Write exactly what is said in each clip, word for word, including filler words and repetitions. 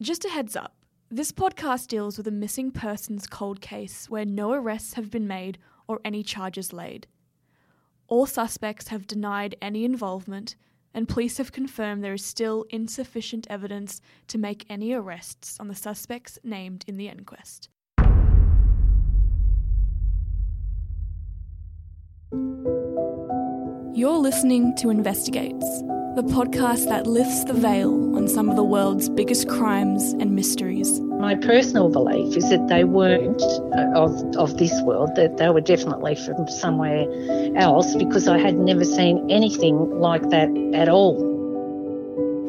Just a heads up, this podcast deals with a missing persons cold case where no arrests have been made or any charges laid. All suspects have denied any involvement, and police have confirmed there is still insufficient evidence to make any arrests on the suspects named in the inquest. You're listening to Investigates, the podcast that lifts the veil on some of the world's biggest crimes and mysteries. My personal belief is that they weren't of of this world, that they were definitely from somewhere else, because I had never seen anything like that at all.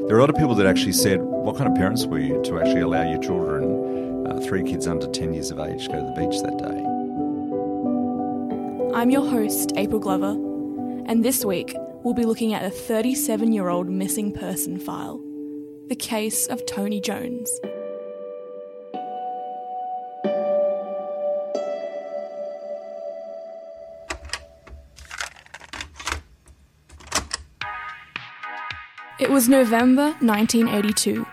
There are a lot of people that actually said, what kind of parents were you to actually allow your children, uh, three kids under ten years of age, to go to the beach that day? I'm your host, April Glover, and this week we'll be looking at a thirty-seven-year-old missing person file, the case of Tony Jones. It was November nineteen eighty-two,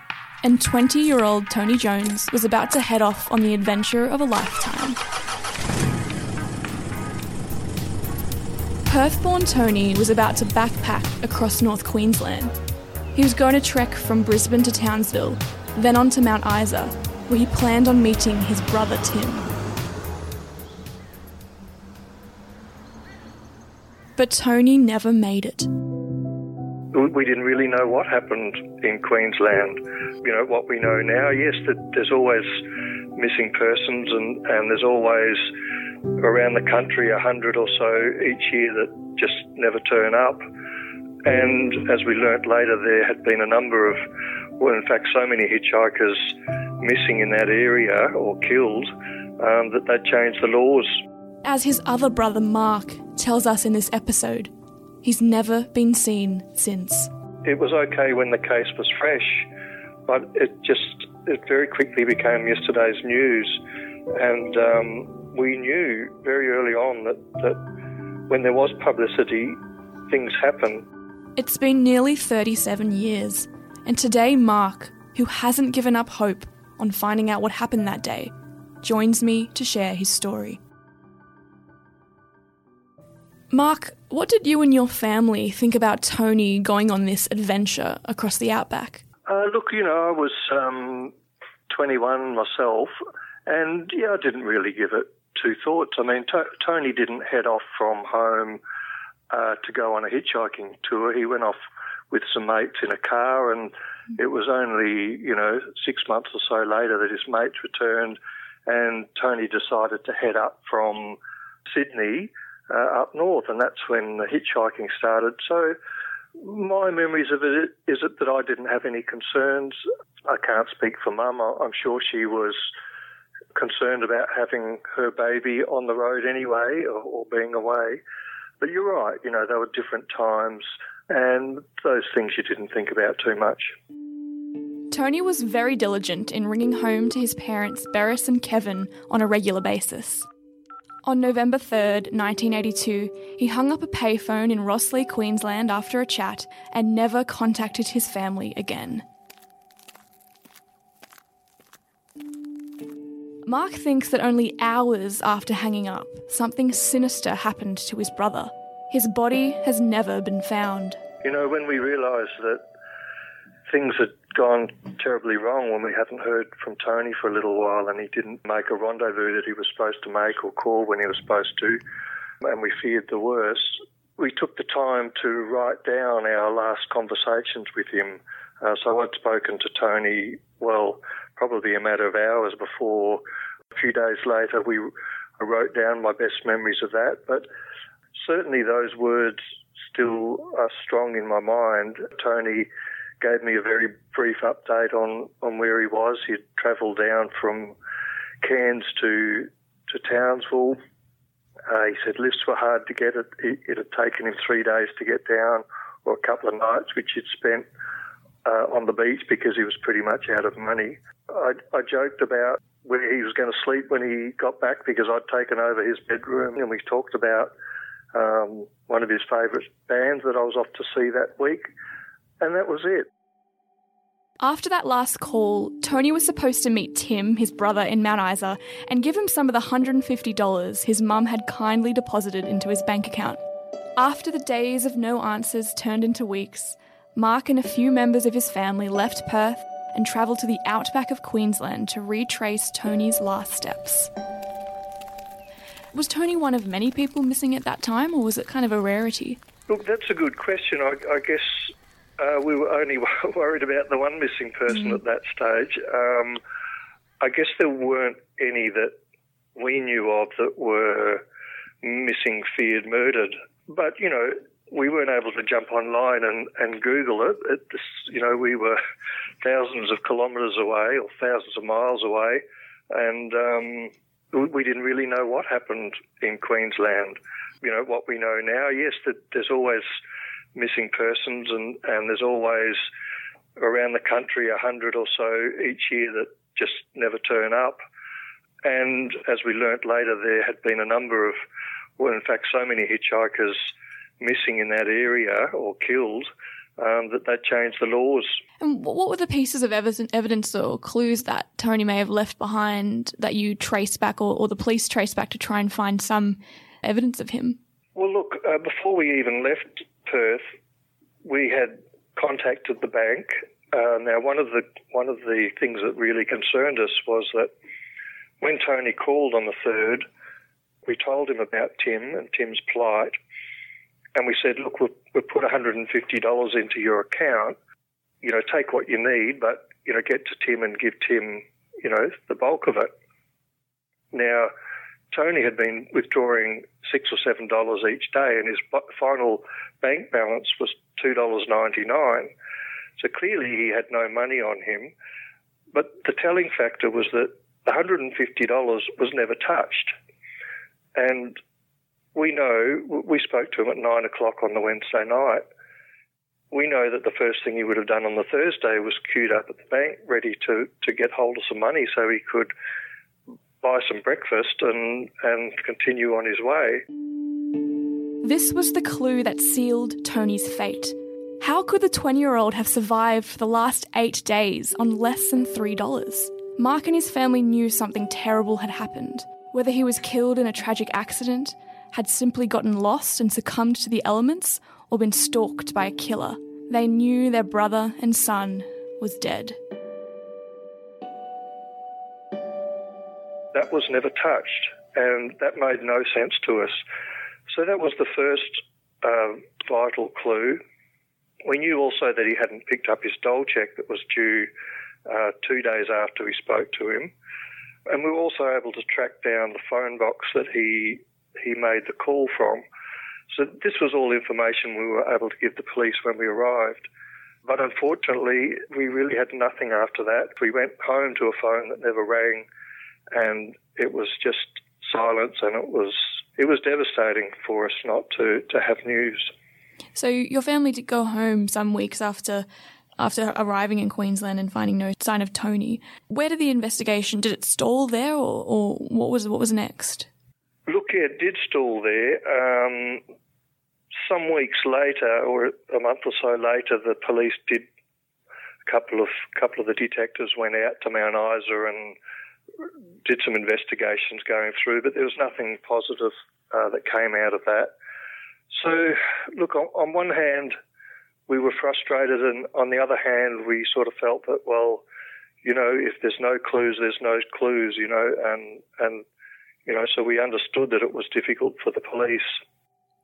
and twenty-year-old Tony Jones was about to head off on the adventure of a lifetime. Perth-born Tony was about to backpack across North Queensland. He was going to trek from Brisbane to Townsville, then on to Mount Isa, where he planned on meeting his brother Tim. But Tony never made it. We didn't really know what happened in Queensland. You know, what we know now, yes, that there's always missing persons and, and there's always around the country a hundred or so each year that just never turn up. And as we learnt later, there had been a number of, well, in fact, so many hitchhikers missing in that area or killed um, that they changed the laws. As his other brother Mark tells us in this episode, he's never been seen since. It was okay when the case was fresh, but it just, it very quickly became yesterday's news. And um, we knew very early on that, that when there was publicity, things happen. It's been nearly thirty-seven years, and today Mark, who hasn't given up hope on finding out what happened that day, joins me to share his story. Mark, what did you and your family think about Tony going on this adventure across the outback? Uh, look, you know, I was um, twenty-one myself, and yeah, I didn't really give it two thoughts. I mean, to- Tony didn't head off from home uh, to go on a hitchhiking tour. He went off with some mates in a car, and it was only, you know, six months or so later that his mates returned, and Tony decided to head up from Sydney Uh, up north, and that's when the hitchhiking started. So my memories of it is it that I didn't have any concerns. I can't speak for Mum. I'm sure she was concerned about having her baby on the road anyway, or, or being away. But you're right, you know, there were different times, and those things you didn't think about too much. Tony was very diligent in ringing home to his parents, Berris and Kevin, on a regular basis. On November third, nineteen eighty-two, he hung up a payphone in Rosslea, Queensland after a chat and never contacted his family again. Mark thinks that only hours after hanging up, something sinister happened to his brother. His body has never been found. You know, when we realised that things had gone terribly wrong, when we hadn't heard from Tony for a little while and he didn't make a rendezvous that he was supposed to make or call when he was supposed to, and we feared the worst, we took the time to write down our last conversations with him. Uh, so I'd spoken to Tony, well, probably a matter of hours before. A few days later, we I wrote down my best memories of that, but certainly those words still are strong in my mind. Tony gave me a very brief update on, on where he was. He'd travelled down from Cairns to to Townsville. Uh, he said lifts were hard to get. It, it, it had taken him three days to get down, or a couple of nights, which he'd spent uh, on the beach because he was pretty much out of money. I, I joked about where he was going to sleep when he got back because I'd taken over his bedroom, and we talked about um, one of his favourite bands that I was off to see that week, and that was it. After that last call, Tony was supposed to meet Tim, his brother, in Mount Isa and give him some of the one hundred fifty dollars his mum had kindly deposited into his bank account. After the days of no answers turned into weeks, Mark and a few members of his family left Perth and travelled to the outback of Queensland to retrace Tony's last steps. Was Tony one of many people missing at that time, or was it kind of a rarity? Look, that's a good question. I, I guess... Uh, we were only worried about the one missing person mm. at that stage. Um, I guess there weren't any that we knew of that were missing, feared, murdered. But, you know, we weren't able to jump online and, and Google it. it. You know, we were thousands of kilometres away or thousands of miles away, and um, we didn't really know what happened in Queensland. You know, what we know now, yes, that there's always... missing persons, and, and there's always around the country a hundred or so each year that just never turn up. And as we learnt later, there had been a number of, well, in fact, so many hitchhikers missing in that area or killed um, that they changed the laws. And what were the pieces of evidence or clues that Tony may have left behind that you traced back, or, or the police traced back to try and find some evidence of him? Well, look, uh, before we even left Perth, we had contacted the bank. Uh, now, one of the one of the things that really concerned us was that when Tony called on the third, we told him about Tim and Tim's plight, and we said, "Look, we'll, we'll put one hundred fifty dollars into your account. You know, take what you need, but you know, get to Tim and give Tim, you know, the bulk of it." Now, Tony had been withdrawing six or seven dollars each day, and his final bank balance was two dollars ninety-nine. So clearly he had no money on him. But the telling factor was that the hundred and fifty dollars was never touched. And we know we spoke to him at nine o'clock on the Wednesday night. We know that the first thing he would have done on the Thursday was queued up at the bank, ready to to get hold of some money so he could buy some breakfast and, and continue on his way. This was the clue that sealed Tony's fate. How could the twenty-year-old have survived for the last eight days on less than three dollars? Mark and his family knew something terrible had happened. Whether he was killed in a tragic accident, had simply gotten lost and succumbed to the elements, or been stalked by a killer, they knew their brother and son was dead. That was never touched, and that made no sense to us. So that was the first uh, vital clue. We knew also that he hadn't picked up his dole check that was due uh, two days after we spoke to him. And we were also able to track down the phone box that he he made the call from. So this was all information we were able to give the police when we arrived. But unfortunately, we really had nothing after that. We went home to a phone that never rang, and it was just silence, and it was it was devastating for us not to, to have news. So your family did go home some weeks after after arriving in Queensland and finding no sign of Tony. Where did the investigation, did it stall there, or, or what was what was next? Look, yeah, it did stall there. Um, some weeks later, or a month or so later, the police did a couple of couple of the detectives went out to Mount Isa and did some investigations going through, but there was nothing positive uh, that came out of that. So, look, on, on one hand, we were frustrated, and on the other hand, we sort of felt that, well, you know, if there's no clues, there's no clues, you know, and, and you know, so we understood that it was difficult for the police.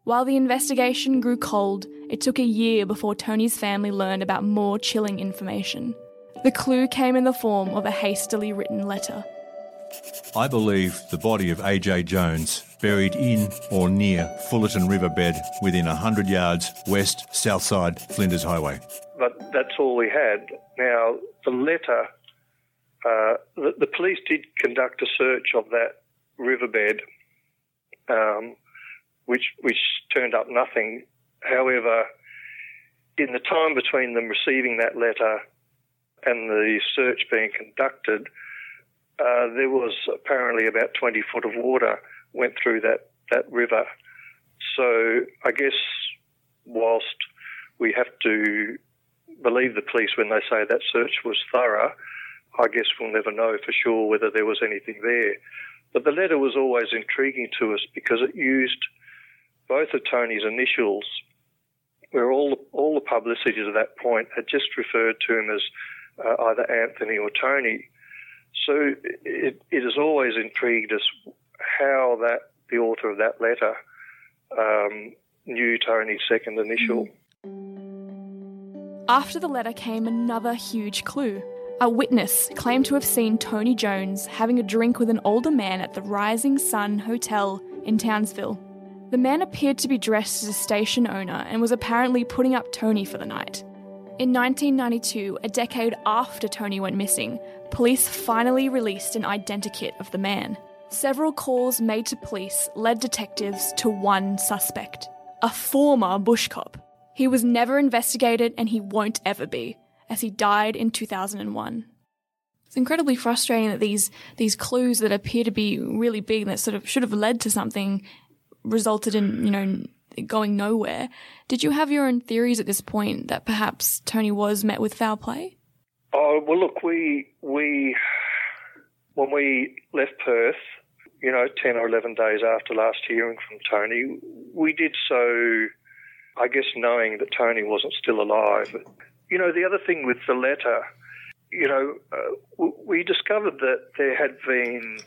While the investigation grew cold, it took a year before Tony's family learned about more chilling information. The clue came in the form of a hastily written letter. I believe the body of A J Jones buried in or near Fullerton Riverbed within one hundred yards west, south side, Flinders Highway. but that's all we had. Now, the letter, uh, the, the police did conduct a search of that riverbed, um, which which turned up nothing. However, in the time between them receiving that letter and the search being conducted, uh, there was apparently about twenty foot of water went through that, that river. So I guess whilst we have to believe the police when they say that search was thorough, I guess we'll never know for sure whether there was anything there. But the letter was always intriguing to us because it used both of Tony's initials, where all, all the publicity to that point had just referred to him as uh, either Anthony or Tony. So it, it has always intrigued us how that the author of that letter um, knew Tony's second initial. After the letter came another huge clue. A witness claimed to have seen Tony Jones having a drink with an older man at the Rising Sun Hotel in Townsville. The man appeared to be dressed as a station owner and was apparently putting up Tony for the night. In nineteen ninety-two, a decade after Tony went missing, police finally released an identikit of the man. Several calls made to police led detectives to one suspect, a former bush cop. He was never investigated and he won't ever be, as he died in two thousand one. It's incredibly frustrating that these these clues that appear to be really big, that sort of should have led to something, resulted in, you know, going nowhere. Did you have your own theories at this point that perhaps Tony was met with foul play? Oh, well, look, we we when we left Perth, you know, ten or eleven days after last hearing from Tony, we did so, I guess, knowing that Tony wasn't still alive. You know, the other thing with the letter, you know, uh, we discovered that there had been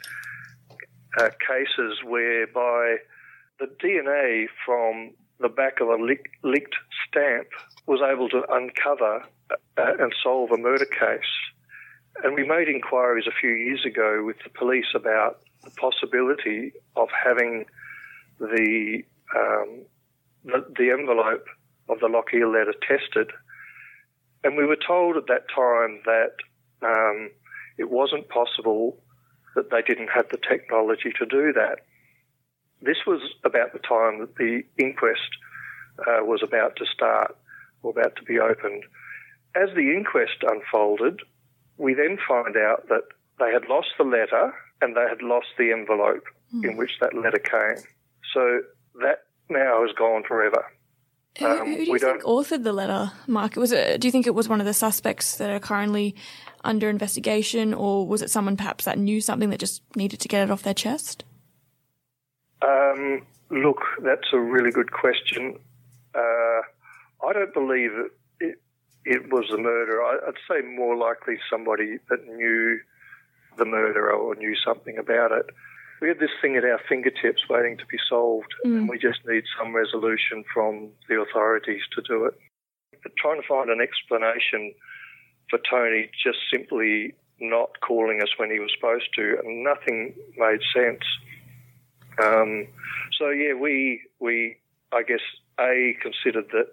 uh, cases whereby the D N A from the back of a lick, licked stamp was able to uncover uh, and solve a murder case. And we made inquiries a few years ago with the police about the possibility of having the um, the, the envelope of the Lockyer letter tested. And we were told at that time that um, it wasn't possible, that they didn't have the technology to do that. This was about the time that the inquest uh, was about to start or about to be opened. As the inquest unfolded, we then find out that they had lost the letter and they had lost the envelope mm. in which that letter came. So that now is gone forever. Who, who do you we think authored the letter, Mark? Was it, do you think it was one of the suspects that are currently under investigation, or was it someone perhaps that knew something that just needed to get it off their chest? Um, look, that's a really good question. Uh, I don't believe it, it was the murderer. I, I'd say more likely somebody that knew the murderer or knew something about it. We had this thing at our fingertips waiting to be solved, mm. and we just need some resolution from the authorities to do it. But trying to find an explanation for Tony just simply not calling us when he was supposed to, and nothing made sense. Um, so, yeah, we, we I guess, A, considered that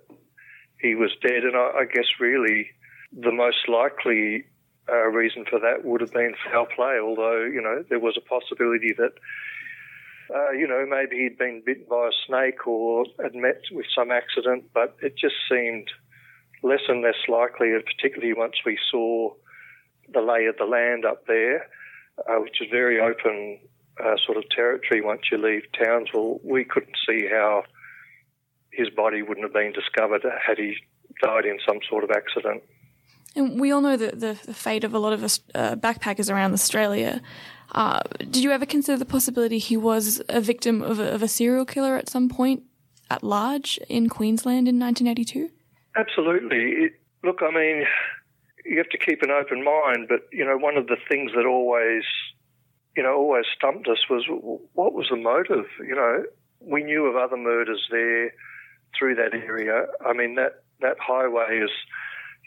he was dead, and I, I guess really the most likely Uh, reason for that would have been foul play, although, you know, there was a possibility that, uh, you know, maybe he'd been bitten by a snake or had met with some accident, but it just seemed less and less likely, particularly once we saw the lay of the land up there, uh, which is very open uh, sort of territory once you leave Townsville. We couldn't see how his body wouldn't have been discovered had he died in some sort of accident. And we all know the, the, the fate of a lot of uh, backpackers around Australia. Uh, did you ever consider the possibility he was a victim of a, of a serial killer at some point at large in Queensland in nineteen eighty-two? Absolutely. It, look, I mean, you have to keep an open mind, but, you know, one of the things that always, you know, always stumped us was what was the motive? You know, we knew of other murders there through that area. I mean, that, that highway is,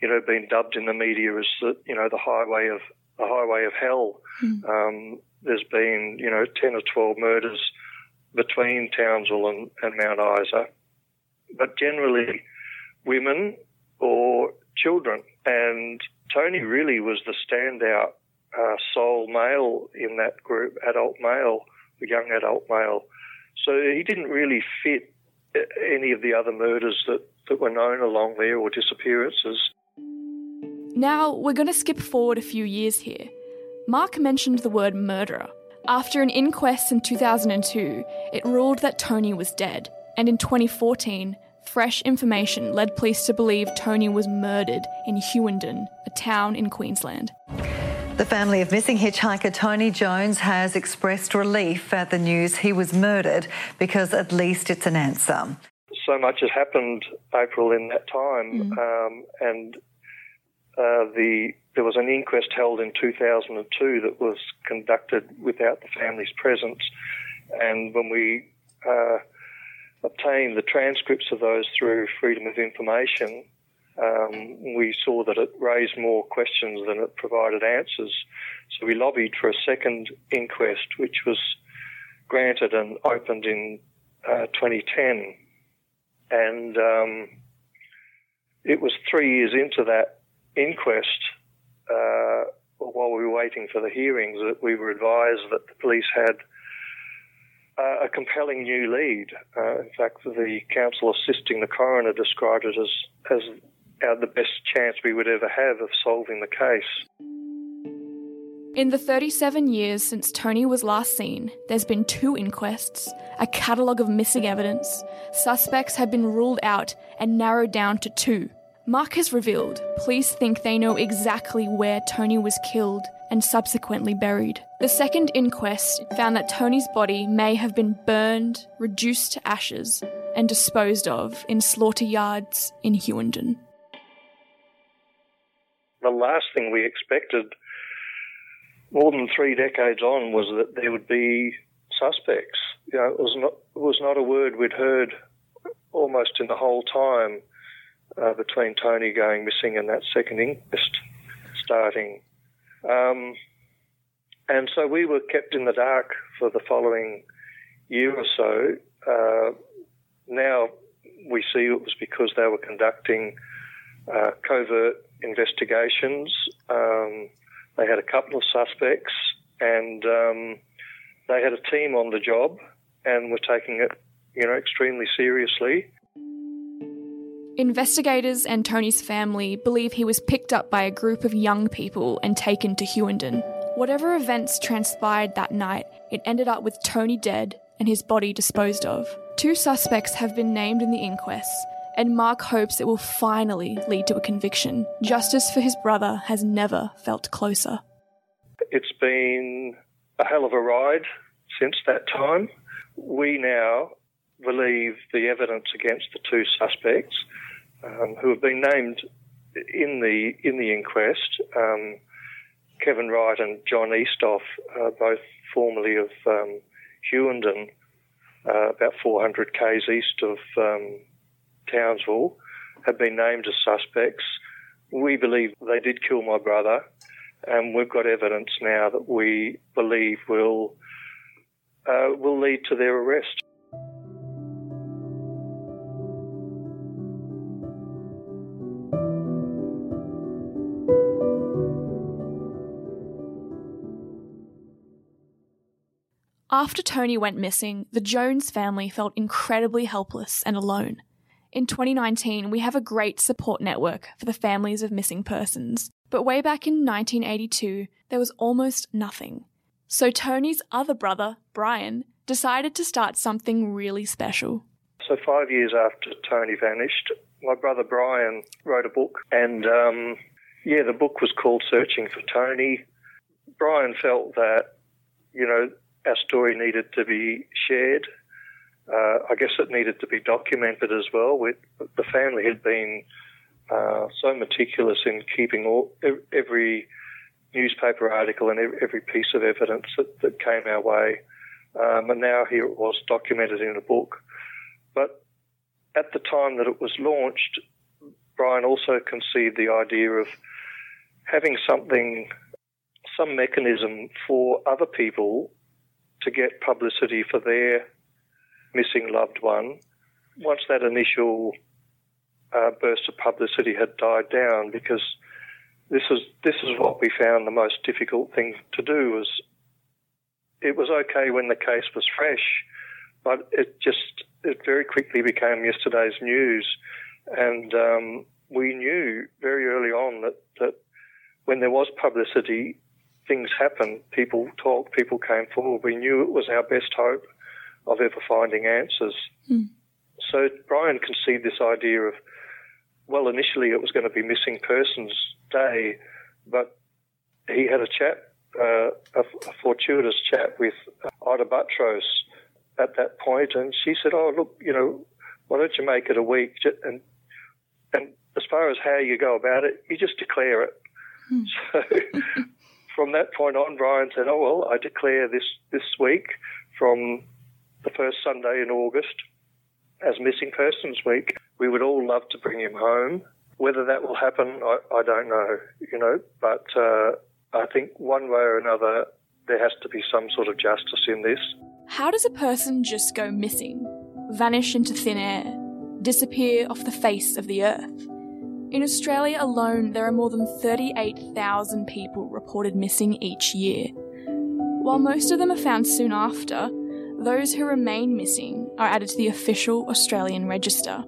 you know, been dubbed in the media as the, you know, the highway of the highway of hell. Mm. Um, there's been, you know, ten or twelve murders between Townsville and, and Mount Isa, but generally, women or children. And Tony really was the standout uh, sole male in that group, adult male, the young adult male. So he didn't really fit any of the other murders that, that were known along there or disappearances. Now we're going to skip forward a few years here. Mark mentioned the word murderer. After an inquest in two thousand two, it ruled that Tony was dead, and in twenty fourteen, fresh information led police to believe Tony was murdered in Hughenden, a town in Queensland. The family of missing hitchhiker Tony Jones has expressed relief at the news he was murdered, because at least it's an answer. So much has happened, April, in that time, mm. um, and uh, the there was an inquest held in two thousand two that was conducted without the family's presence, and when we uh, obtained the transcripts of those through Freedom of Information, Um, we saw that it raised more questions than it provided answers. So we lobbied for a second inquest, which was granted and opened in uh, twenty ten. And um, it was three years into that inquest, uh, while we were waiting for the hearings, that we were advised that the police had uh, a compelling new lead. Uh, in fact, the counsel assisting the coroner described it as, as the best chance we would ever have of solving the case. In the thirty-seven years since Tony was last seen, there's been two inquests, a catalogue of missing evidence, suspects have been ruled out and narrowed down to two. Mark has revealed police think they know exactly where Tony was killed and subsequently buried. The second inquest found that Tony's body may have been burned, reduced to ashes, and disposed of in slaughter yards in Hughenden. The last thing we expected, more than three decades on, was that there would be suspects. You know, it was not it was not a word we'd heard almost in the whole time uh, between Tony going missing and that second inquest starting. Um, and so we were kept in the dark for the following year or so. Uh, now we see it was because they were conducting uh, covert investigations. Um, they had a couple of suspects, and um, they had a team on the job and were taking it, you know, extremely seriously. Investigators and Tony's family believe he was picked up by a group of young people and taken to Hughenden. Whatever events transpired that night, it ended up with Tony dead and his body disposed of. Two suspects have been named in the inquests, and Mark hopes it will finally lead to a conviction. Justice for his brother has never felt closer. It's been a hell of a ride since that time. We now believe the evidence against the two suspects um, who have been named in the in the inquest, um, Kevin Wright and John Eastoff, uh, both formerly of um, Hughenden, uh, about four hundred kays east of Um, Townsville, have been named as suspects. We believe they did kill my brother, and we've got evidence now that we believe will uh, will lead to their arrest. After Tony went missing, the Jones family felt incredibly helpless and alone. In twenty nineteen, we have a great support network for the families of missing persons. But way back in nineteen eighty-two, there was almost nothing. So Tony's other brother, Brian, decided to start something really special. So five years after Tony vanished, my brother Brian wrote a book. And, um, yeah, the book was called Searching for Tony. Brian felt that, you know, our story needed to be shared. Uh, I guess it needed to be documented as well. We, the family had been uh, so meticulous in keeping all, every newspaper article and every piece of evidence that, that came our way. Um, and now here it was documented in a book. But at the time that it was launched, Brian also conceived the idea of having something, some mechanism for other people to get publicity for their missing loved one. Once that initial uh, burst of publicity had died down, because this is this is what we found the most difficult thing to do. Was it was okay when the case was fresh, but it just it very quickly became yesterday's news, and um, we knew very early on that that when there was publicity, things happened. People talked. People came forward. We knew it was our best hope of ever finding answers. Mm. So Brian conceived this idea of, well, initially it was going to be Missing Persons Day, but he had a chat, uh, a, a fortuitous chat with Ita Buttrose at that point, and she said, oh, look, you know, why don't you make it a week? And, and as far as how you go about it, you just declare it. Hmm. So from that point on, Brian said, oh, well, I declare this, this week from the first Sunday in August as Missing Persons Week. We would all love to bring him home. Whether that will happen, I, I don't know, you know, but uh, I think one way or another there has to be some sort of justice in this. How does a person just go missing, vanish into thin air, disappear off the face of the earth? In Australia alone, there are more than thirty-eight thousand people reported missing each year. While most of them are found soon after, those who remain missing are added to the official Australian register.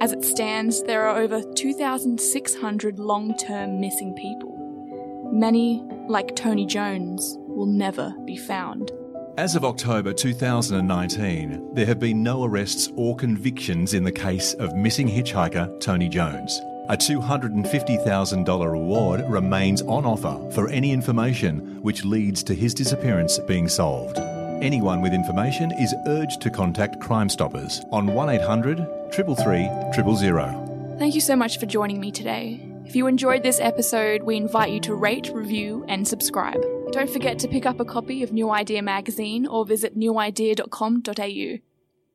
As it stands, there are over two thousand six hundred long-term missing people. Many, like Tony Jones, will never be found. As of October two thousand nineteen, there have been no arrests or convictions in the case of missing hitchhiker Tony Jones. A two hundred fifty thousand dollars reward remains on offer for any information which leads to his disappearance being solved. Anyone with information is urged to contact Crime Stoppers on one eight hundred, three three three, zero zero zero. Thank you so much for joining me today. If you enjoyed this episode, we invite you to rate, review and subscribe. Don't forget to pick up a copy of New Idea magazine or visit new idea dot com dot a u.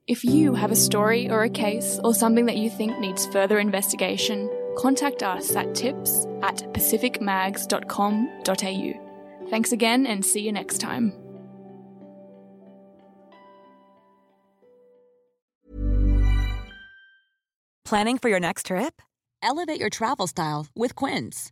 If you have a story or a case or something that you think needs further investigation, contact us at tips at pacific mags dot com dot a u. Thanks again and see you next time. Planning for your next trip? Elevate your travel style with Quince.